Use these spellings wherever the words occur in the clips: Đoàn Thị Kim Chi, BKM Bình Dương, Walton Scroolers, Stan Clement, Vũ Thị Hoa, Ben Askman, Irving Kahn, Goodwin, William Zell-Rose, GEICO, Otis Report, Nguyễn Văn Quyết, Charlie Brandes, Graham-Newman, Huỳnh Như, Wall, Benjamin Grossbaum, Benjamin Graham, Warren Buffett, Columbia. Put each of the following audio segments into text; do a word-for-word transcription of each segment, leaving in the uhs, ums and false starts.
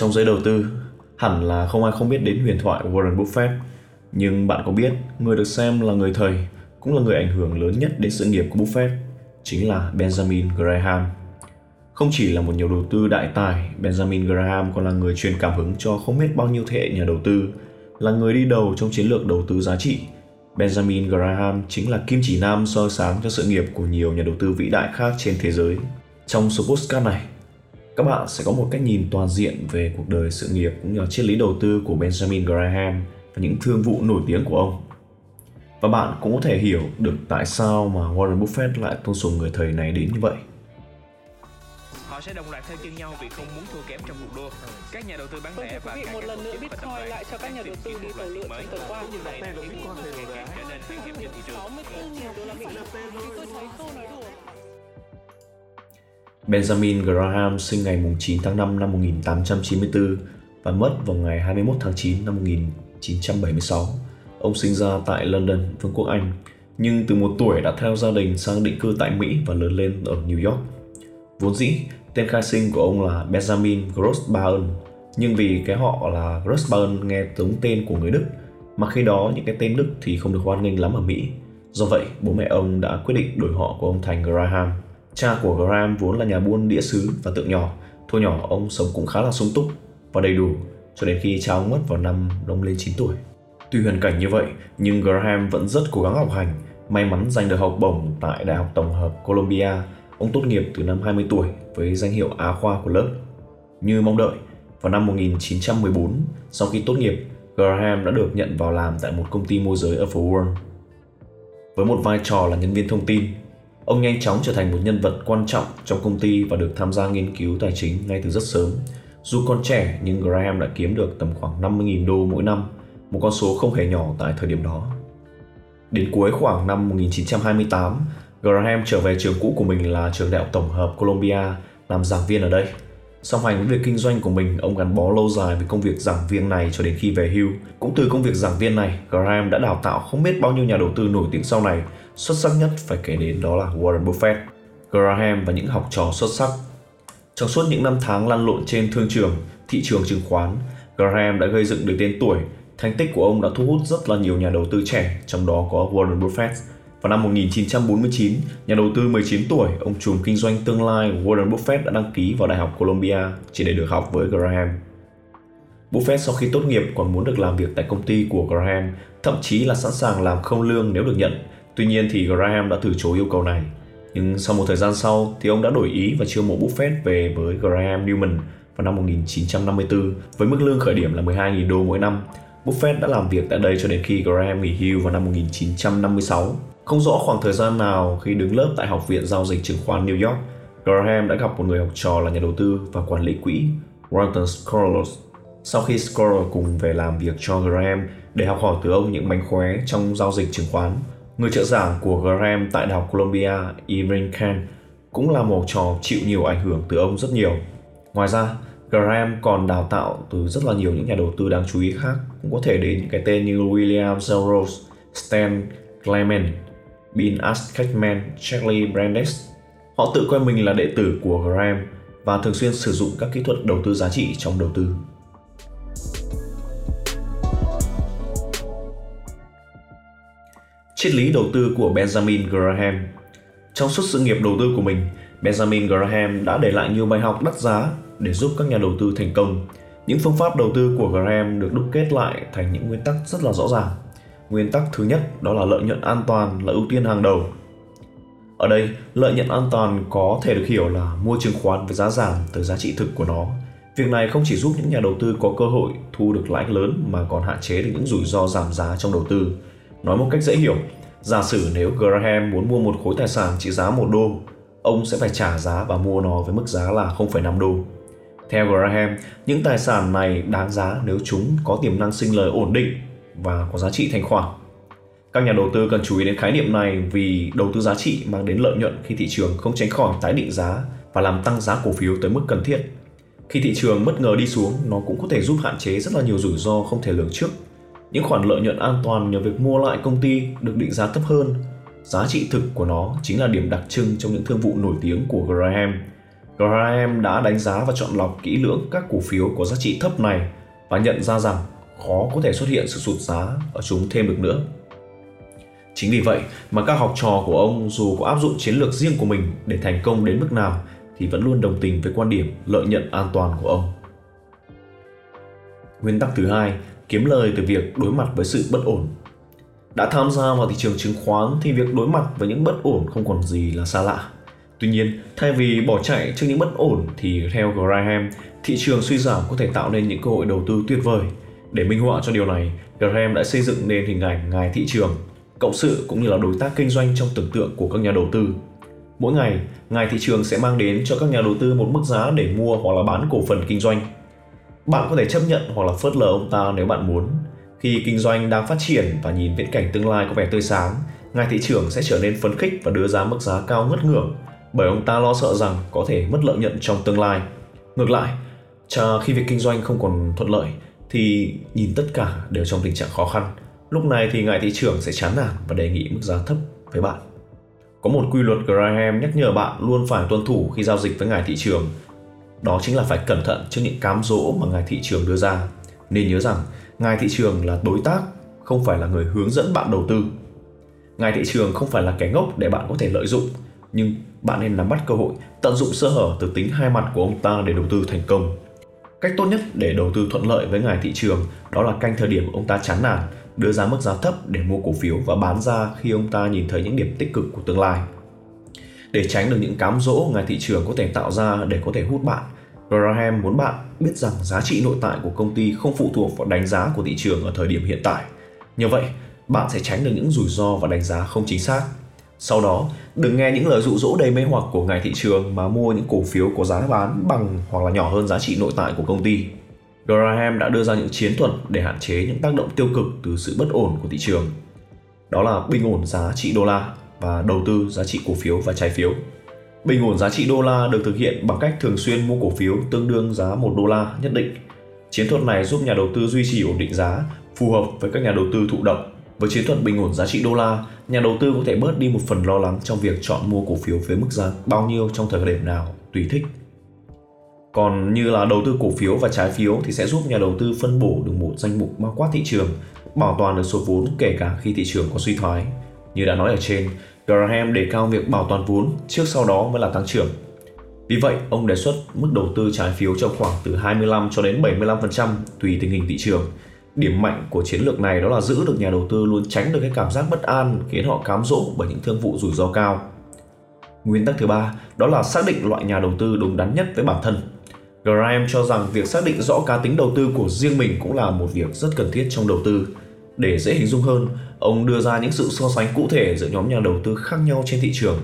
Trong giới đầu tư, hẳn là không ai không biết đến huyền thoại Warren Buffett. Nhưng bạn có biết, người được xem là người thầy, cũng là người ảnh hưởng lớn nhất đến sự nghiệp của Buffett, chính là Benjamin Graham. Không chỉ là một nhà đầu tư đại tài, Benjamin Graham còn là người truyền cảm hứng cho không biết bao nhiêu thế hệ nhà đầu tư, là người đi đầu trong chiến lược đầu tư giá trị. Benjamin Graham chính là kim chỉ nam soi sáng cho sự nghiệp của nhiều nhà đầu tư vĩ đại khác trên thế giới. Trong số podcast này, các bạn sẽ có một cách nhìn toàn diện về cuộc đời, sự nghiệp cũng như triết lý đầu tư của Benjamin Graham và những thương vụ nổi tiếng của ông. Và bạn cũng có thể hiểu được tại sao mà Warren Buffett lại tôn sùng người thầy này đến như vậy. Họ sẽ đồng loạt theo chân nhau vì không muốn thua kém trong cuộc đua. Các nhà đầu tư bán lẻ và các một lần nữa Bitcoin lại cho các nhà đầu tư đi tàu lượn mới tuần qua như vậy. Benjamin Graham sinh ngày chín tháng năm năm một nghìn tám trăm chín mươi tư và mất vào ngày hai mươi mốt tháng chín năm một nghìn chín trăm bảy mươi sáu. Ông sinh ra tại London, Vương quốc Anh, nhưng từ một tuổi đã theo gia đình sang định cư tại Mỹ và lớn lên ở New York. Vốn dĩ, tên khai sinh của ông là Benjamin Grossbaum, nhưng vì cái họ là Grossbaum nghe giống tên của người Đức, mà khi đó những cái tên Đức thì không được hoan nghênh lắm ở Mỹ. Do vậy, bố mẹ ông đã quyết định đổi họ của ông thành Graham. Cha của Graham vốn là nhà buôn đĩa sứ và tượng nhỏ, thuở nhỏ ông sống cũng khá là sung túc và đầy đủ cho đến khi cha ông mất vào năm ông lên chín tuổi. Tuy hoàn cảnh như vậy, nhưng Graham vẫn rất cố gắng học hành, may mắn giành được học bổng tại Đại học Tổng hợp Columbia. Ông tốt nghiệp từ năm hai mươi tuổi với danh hiệu Á khoa của lớp. Như mong đợi, vào năm một nghìn chín trăm mười bốn, sau khi tốt nghiệp, Graham đã được nhận vào làm tại một công ty môi giới ở phố Wall. Với một vai trò là nhân viên thông tin, ông nhanh chóng trở thành một nhân vật quan trọng trong công ty và được tham gia nghiên cứu tài chính ngay từ rất sớm. Dù còn trẻ nhưng Graham đã kiếm được tầm khoảng năm mươi nghìn đô mỗi năm, một con số không hề nhỏ tại thời điểm đó. Đến cuối khoảng năm một nghìn chín trăm hai mươi tám, Graham trở về trường cũ của mình là trường Đại học Tổng hợp Columbia làm giảng viên ở đây. Song hành với việc kinh doanh của mình, ông gắn bó lâu dài với công việc giảng viên này cho đến khi về hưu. Cũng từ công việc giảng viên này, Graham đã đào tạo không biết bao nhiêu nhà đầu tư nổi tiếng sau này, xuất sắc nhất phải kể đến đó là Warren Buffett, Graham và những học trò xuất sắc. Trong suốt những năm tháng lăn lộn trên thương trường, thị trường chứng khoán, Graham đã gây dựng được tên tuổi. Thành tích của ông đã thu hút rất là nhiều nhà đầu tư trẻ, trong đó có Warren Buffett. Vào năm một nghìn chín trăm bốn mươi chín, nhà đầu tư mười chín tuổi, ông trùm kinh doanh tương lai Warren Buffett đã đăng ký vào Đại học Columbia chỉ để được học với Graham. Buffett sau khi tốt nghiệp còn muốn được làm việc tại công ty của Graham, thậm chí là sẵn sàng làm không lương nếu được nhận. Tuy nhiên thì Graham đã từ chối yêu cầu này. Nhưng sau một thời gian sau thì ông đã đổi ý và chiêu mộ Buffett về với Graham-Newman vào năm một nghìn chín trăm năm mươi tư với mức lương khởi điểm là mười hai nghìn đô mỗi năm. Buffett đã làm việc tại đây cho đến khi Graham nghỉ hưu vào năm một nghìn chín trăm năm mươi sáu. Không rõ khoảng thời gian nào, khi đứng lớp tại Học viện Giao dịch Chứng khoán New York, Graham đã gặp một người học trò là nhà đầu tư và quản lý quỹ, Walton Scroolers. Sau khi Scroolers cùng về làm việc cho Graham để học hỏi từ ông những mánh khóe trong giao dịch chứng khoán, người trợ giảng của Graham tại Đại học Columbia, Irving Kahn, cũng là một học trò chịu nhiều ảnh hưởng từ ông rất nhiều. Ngoài ra, Graham còn đào tạo từ rất là nhiều những nhà đầu tư đáng chú ý khác, cũng có thể đến những cái tên như William Zell-Rose, Stan Clement, Ben Askman, Charlie Brandes. Họ tự coi mình là đệ tử của Graham và thường xuyên sử dụng các kỹ thuật đầu tư giá trị trong đầu tư. Triết lý đầu tư của Benjamin Graham. Trong suốt sự nghiệp đầu tư của mình, Benjamin Graham đã để lại nhiều bài học đắt giá để giúp các nhà đầu tư thành công. Những phương pháp đầu tư của Graham được đúc kết lại thành những nguyên tắc rất là rõ ràng. Nguyên tắc thứ nhất đó là lợi nhuận an toàn là ưu tiên hàng đầu. Ở đây, lợi nhuận an toàn có thể được hiểu là mua chứng khoán với giá giảm tới giá trị thực của nó. Việc này không chỉ giúp những nhà đầu tư có cơ hội thu được lãi lớn mà còn hạn chế được những rủi ro giảm giá trong đầu tư. Nói một cách dễ hiểu, giả sử nếu Graham muốn mua một khối tài sản trị giá một đô, ông sẽ phải trả giá và mua nó với mức giá là không phẩy năm đô. Theo Graham, những tài sản này đáng giá nếu chúng có tiềm năng sinh lời ổn định và có giá trị thanh khoản. Các nhà đầu tư cần chú ý đến khái niệm này vì đầu tư giá trị mang đến lợi nhuận khi thị trường không tránh khỏi tái định giá và làm tăng giá cổ phiếu tới mức cần thiết. Khi thị trường bất ngờ đi xuống, nó cũng có thể giúp hạn chế rất là nhiều rủi ro không thể lường trước. Những khoản lợi nhuận an toàn nhờ việc mua lại công ty được định giá thấp hơn. Giá trị thực của nó chính là điểm đặc trưng trong những thương vụ nổi tiếng của Graham. Graham đã đánh giá và chọn lọc kỹ lưỡng các cổ phiếu có giá trị thấp này và nhận ra rằng khó có thể xuất hiện sự sụt giá ở chúng thêm được nữa. Chính vì vậy mà các học trò của ông dù có áp dụng chiến lược riêng của mình để thành công đến mức nào thì vẫn luôn đồng tình với quan điểm lợi nhuận an toàn của ông. Nguyên tắc thứ hai, kiếm lời từ việc đối mặt với sự bất ổn. Đã tham gia vào thị trường chứng khoán thì việc đối mặt với những bất ổn không còn gì là xa lạ. Tuy nhiên, thay vì bỏ chạy trước những bất ổn thì theo Graham, thị trường suy giảm có thể tạo nên những cơ hội đầu tư tuyệt vời. Để minh họa cho điều này, Graham đã xây dựng nên hình ảnh ngài thị trường, cộng sự cũng như là đối tác kinh doanh trong tưởng tượng của các nhà đầu tư. Mỗi ngày, ngài thị trường sẽ mang đến cho các nhà đầu tư một mức giá để mua hoặc là bán cổ phần kinh doanh. Bạn có thể chấp nhận hoặc là phớt lờ ông ta nếu bạn muốn. Khi kinh doanh đang phát triển và nhìn viễn cảnh tương lai có vẻ tươi sáng, ngài thị trưởng sẽ trở nên phấn khích và đưa ra mức giá cao ngất ngưỡng bởi ông ta lo sợ rằng có thể mất lợi nhuận trong tương lai. Ngược lại, khi việc kinh doanh không còn thuận lợi thì nhìn tất cả đều trong tình trạng khó khăn. Lúc này thì ngài thị trưởng sẽ chán nản và đề nghị mức giá thấp với bạn. Có một quy luật Graham nhắc nhở bạn luôn phải tuân thủ khi giao dịch với ngài thị trưởng. Đó chính là phải cẩn thận trước những cám dỗ mà ngài thị trường đưa ra. Nên nhớ rằng, ngài thị trường là đối tác, không phải là người hướng dẫn bạn đầu tư. Ngài thị trường không phải là kẻ ngốc để bạn có thể lợi dụng, nhưng bạn nên nắm bắt cơ hội, tận dụng sơ hở từ tính hai mặt của ông ta để đầu tư thành công. Cách tốt nhất để đầu tư thuận lợi với ngài thị trường đó là canh thời điểm ông ta chán nản, đưa ra mức giá thấp để mua cổ phiếu và bán ra khi ông ta nhìn thấy những điểm tích cực của tương lai. Để tránh được những cám dỗ ngài thị trường có thể tạo ra để có thể hút bạn, Graham muốn bạn biết rằng giá trị nội tại của công ty không phụ thuộc vào đánh giá của thị trường ở thời điểm hiện tại. Nhờ vậy, bạn sẽ tránh được những rủi ro và đánh giá không chính xác. Sau đó, đừng nghe những lời dụ dỗ đầy mê hoặc của ngài thị trường mà mua những cổ phiếu có giá bán bằng hoặc là nhỏ hơn giá trị nội tại của công ty. Graham đã đưa ra những chiến thuật để hạn chế những tác động tiêu cực từ sự bất ổn của thị trường. Đó là bình ổn giá trị đô la và đầu tư giá trị cổ phiếu và trái phiếu. Bình ổn giá trị đô la được thực hiện bằng cách thường xuyên mua cổ phiếu tương đương giá một đô la nhất định. Chiến thuật này giúp nhà đầu tư duy trì ổn định giá, phù hợp với các nhà đầu tư thụ động. Với chiến thuật bình ổn giá trị đô la, nhà đầu tư có thể bớt đi một phần lo lắng trong việc chọn mua cổ phiếu với mức giá bao nhiêu trong thời điểm nào tùy thích. Còn như là đầu tư cổ phiếu và trái phiếu thì sẽ giúp nhà đầu tư phân bổ được một danh mục bao quát thị trường, bảo toàn được số vốn kể cả khi thị trường có suy thoái. Như đã nói ở trên, Graham đề cao việc bảo toàn vốn trước sau đó mới là tăng trưởng. Vì vậy, ông đề xuất mức đầu tư trái phiếu trong khoảng từ hai mươi lăm cho đến bảy mươi lăm phần trăm tùy tình hình thị trường. Điểm mạnh của chiến lược này đó là giữ được nhà đầu tư luôn tránh được cái cảm giác bất an khiến họ cám dỗ bởi những thương vụ rủi ro cao. Nguyên tắc thứ ba đó là xác định loại nhà đầu tư đúng đắn nhất với bản thân. Graham cho rằng việc xác định rõ cá tính đầu tư của riêng mình cũng là một việc rất cần thiết trong đầu tư. Để dễ hình dung hơn, ông đưa ra những sự so sánh cụ thể giữa nhóm nhà đầu tư khác nhau trên thị trường.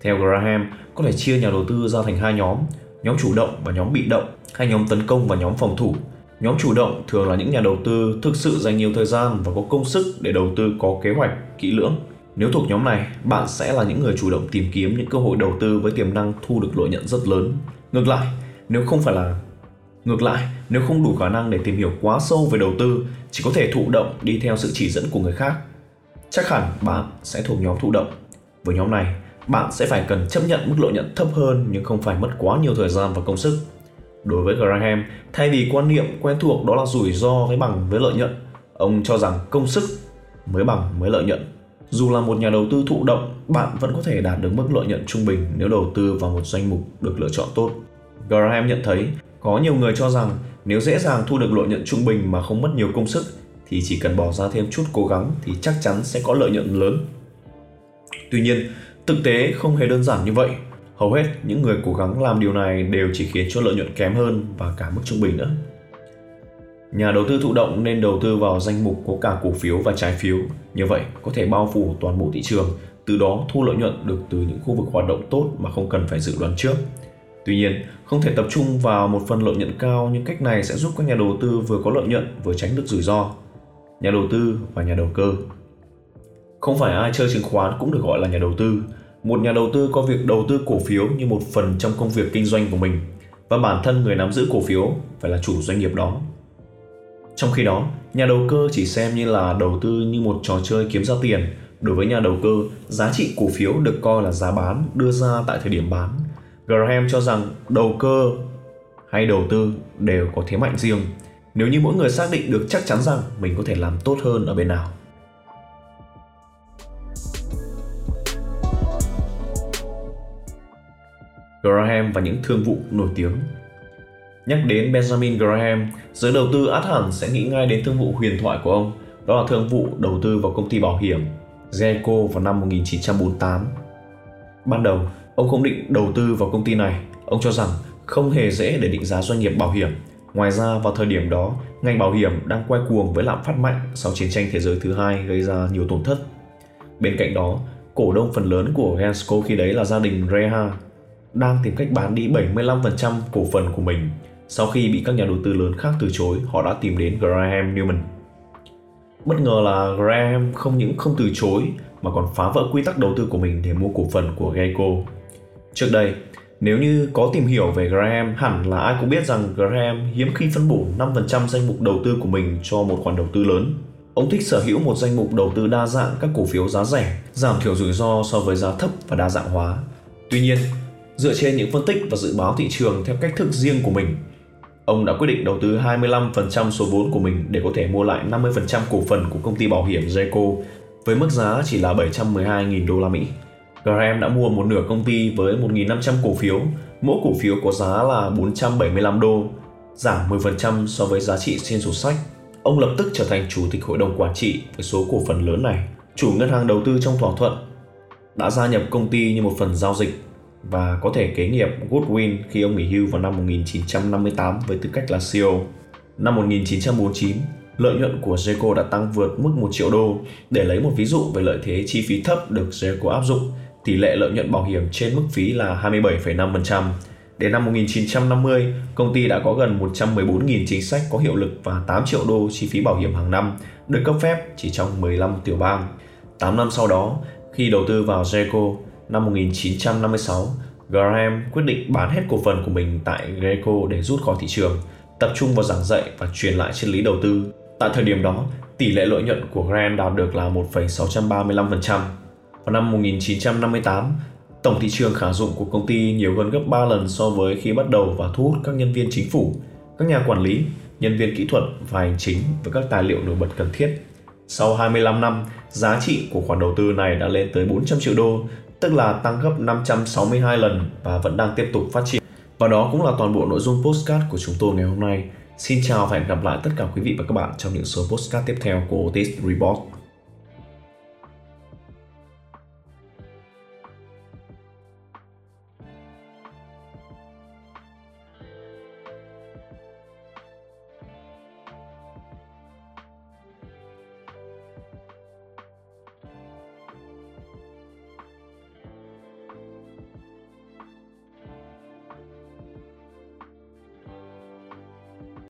Theo Graham, có thể chia nhà đầu tư ra thành hai nhóm, nhóm chủ động và nhóm bị động, hay nhóm tấn công và nhóm phòng thủ. Nhóm chủ động thường là những nhà đầu tư thực sự dành nhiều thời gian và có công sức để đầu tư có kế hoạch, kỹ lưỡng. Nếu thuộc nhóm này, bạn sẽ là những người chủ động tìm kiếm những cơ hội đầu tư với tiềm năng thu được lợi nhuận rất lớn. Ngược lại, nếu không phải là Ngược lại, nếu không đủ khả năng để tìm hiểu quá sâu về đầu tư, chỉ có thể thụ động đi theo sự chỉ dẫn của người khác. Chắc hẳn bạn sẽ thuộc nhóm thụ động. Với nhóm này, bạn sẽ phải cần chấp nhận mức lợi nhuận thấp hơn nhưng không phải mất quá nhiều thời gian và công sức. Đối với Graham, thay vì quan niệm quen thuộc đó là rủi ro với bằng với lợi nhuận, ông cho rằng công sức mới bằng với lợi nhuận. Dù là một nhà đầu tư thụ động, bạn vẫn có thể đạt được mức lợi nhuận trung bình nếu đầu tư vào một danh mục được lựa chọn tốt. Graham nhận thấy, có nhiều người cho rằng nếu dễ dàng thu được lợi nhuận trung bình mà không mất nhiều công sức thì chỉ cần bỏ ra thêm chút cố gắng thì chắc chắn sẽ có lợi nhuận lớn. Tuy nhiên, thực tế không hề đơn giản như vậy. Hầu hết những người cố gắng làm điều này đều chỉ khiến cho lợi nhuận kém hơn và cả mức trung bình nữa. Nhà đầu tư thụ động nên đầu tư vào danh mục có cả cổ phiếu và trái phiếu. Như vậy, có thể bao phủ toàn bộ thị trường, từ đó thu lợi nhuận được từ những khu vực hoạt động tốt mà không cần phải dự đoán trước. Tuy nhiên, không thể tập trung vào một phần lợi nhuận cao nhưng cách này sẽ giúp các nhà đầu tư vừa có lợi nhuận vừa tránh được rủi ro. Nhà đầu tư và nhà đầu cơ. Không phải ai chơi chứng khoán cũng được gọi là nhà đầu tư. Một nhà đầu tư coi việc đầu tư cổ phiếu như một phần trong công việc kinh doanh của mình và bản thân người nắm giữ cổ phiếu phải là chủ doanh nghiệp đó. Trong khi đó, nhà đầu cơ chỉ xem như là đầu tư như một trò chơi kiếm ra tiền. Đối với nhà đầu cơ, giá trị cổ phiếu được coi là giá bán đưa ra tại thời điểm bán. Graham cho rằng đầu cơ hay đầu tư đều có thế mạnh riêng nếu như mỗi người xác định được chắc chắn rằng mình có thể làm tốt hơn ở bên nào. Graham và những thương vụ nổi tiếng. Nhắc đến Benjamin Graham, giới đầu tư ắt hẳn sẽ nghĩ ngay đến thương vụ huyền thoại của ông, đó là thương vụ đầu tư vào công ty bảo hiểm GEICO vào năm một nghìn chín trăm bốn mươi tám. Ban đầu, ông không định đầu tư vào công ty này, ông cho rằng không hề dễ để định giá doanh nghiệp bảo hiểm. Ngoài ra, vào thời điểm đó, ngành bảo hiểm đang quay cuồng với lạm phát mạnh sau chiến tranh thế giới thứ hai gây ra nhiều tổn thất. Bên cạnh đó, cổ đông phần lớn của GEICO khi đấy là gia đình Graham đang tìm cách bán đi bảy mươi lăm phần trăm cổ phần của mình. Sau khi bị các nhà đầu tư lớn khác từ chối, họ đã tìm đến Graham-Newman. Bất ngờ là Graham không những không từ chối mà còn phá vỡ quy tắc đầu tư của mình để mua cổ phần của GEICO. Trước đây, nếu như có tìm hiểu về Graham, hẳn là ai cũng biết rằng Graham hiếm khi phân bổ năm phần trăm danh mục đầu tư của mình cho một khoản đầu tư lớn. Ông thích sở hữu một danh mục đầu tư đa dạng các cổ phiếu giá rẻ, giảm thiểu rủi ro so với giá thấp và đa dạng hóa. Tuy nhiên, dựa trên những phân tích và dự báo thị trường theo cách thức riêng của mình, ông đã quyết định đầu tư hai mươi lăm phần trăm số vốn của mình để có thể mua lại năm mươi phần trăm cổ phần của công ty bảo hiểm GEICO với mức giá chỉ là bảy trăm mười hai nghìn đô la Mỹ. Graham đã mua một nửa công ty với một nghìn năm trăm cổ phiếu, mỗi cổ phiếu có giá là bốn trăm bảy mươi lăm đô, giảm mười phần trăm so với giá trị trên sổ sách. Ông lập tức trở thành chủ tịch hội đồng quản trị với số cổ phần lớn này. Chủ ngân hàng đầu tư trong thỏa thuận đã gia nhập công ty như một phần giao dịch và có thể kế nghiệp Goodwin khi ông nghỉ hưu vào năm một nghìn chín trăm năm mươi tám với tư cách là xê i ô. Năm một nghìn chín trăm bốn mươi chín, lợi nhuận của GEICO đã tăng vượt mức một triệu đô. Để lấy một ví dụ về lợi thế chi phí thấp được GEICO áp dụng, tỷ lệ lợi nhuận bảo hiểm trên mức phí là hai mươi bảy phẩy năm phần trăm. Đến năm một nghìn chín trăm năm mươi, công ty đã có gần một trăm mười bốn nghìn chính sách có hiệu lực và tám triệu đô chi phí bảo hiểm hàng năm được cấp phép chỉ trong mười lăm tiểu bang. tám năm sau đó, khi đầu tư vào GEICO, năm một nghìn chín trăm năm mươi sáu, Graham quyết định bán hết cổ phần của mình tại GEICO để rút khỏi thị trường, tập trung vào giảng dạy và truyền lại triết lý đầu tư. Tại thời điểm đó, tỷ lệ lợi nhuận của Graham đạt được là một phẩy sáu trăm ba mươi lăm phần trăm. Vào năm một nghìn chín trăm năm mươi tám, tổng thị trường khả dụng của công ty nhiều hơn gấp ba lần so với khi bắt đầu và thu hút các nhân viên chính phủ, các nhà quản lý, nhân viên kỹ thuật và hành chính với các tài liệu nổi bật cần thiết. Sau hai mươi lăm năm, giá trị của khoản đầu tư này đã lên tới bốn trăm triệu đô, tức là tăng gấp năm trăm sáu mươi hai lần và vẫn đang tiếp tục phát triển. Và đó cũng là toàn bộ nội dung podcast của chúng tôi ngày hôm nay. Xin chào và hẹn gặp lại tất cả quý vị và các bạn trong những số podcast tiếp theo của Otis Report.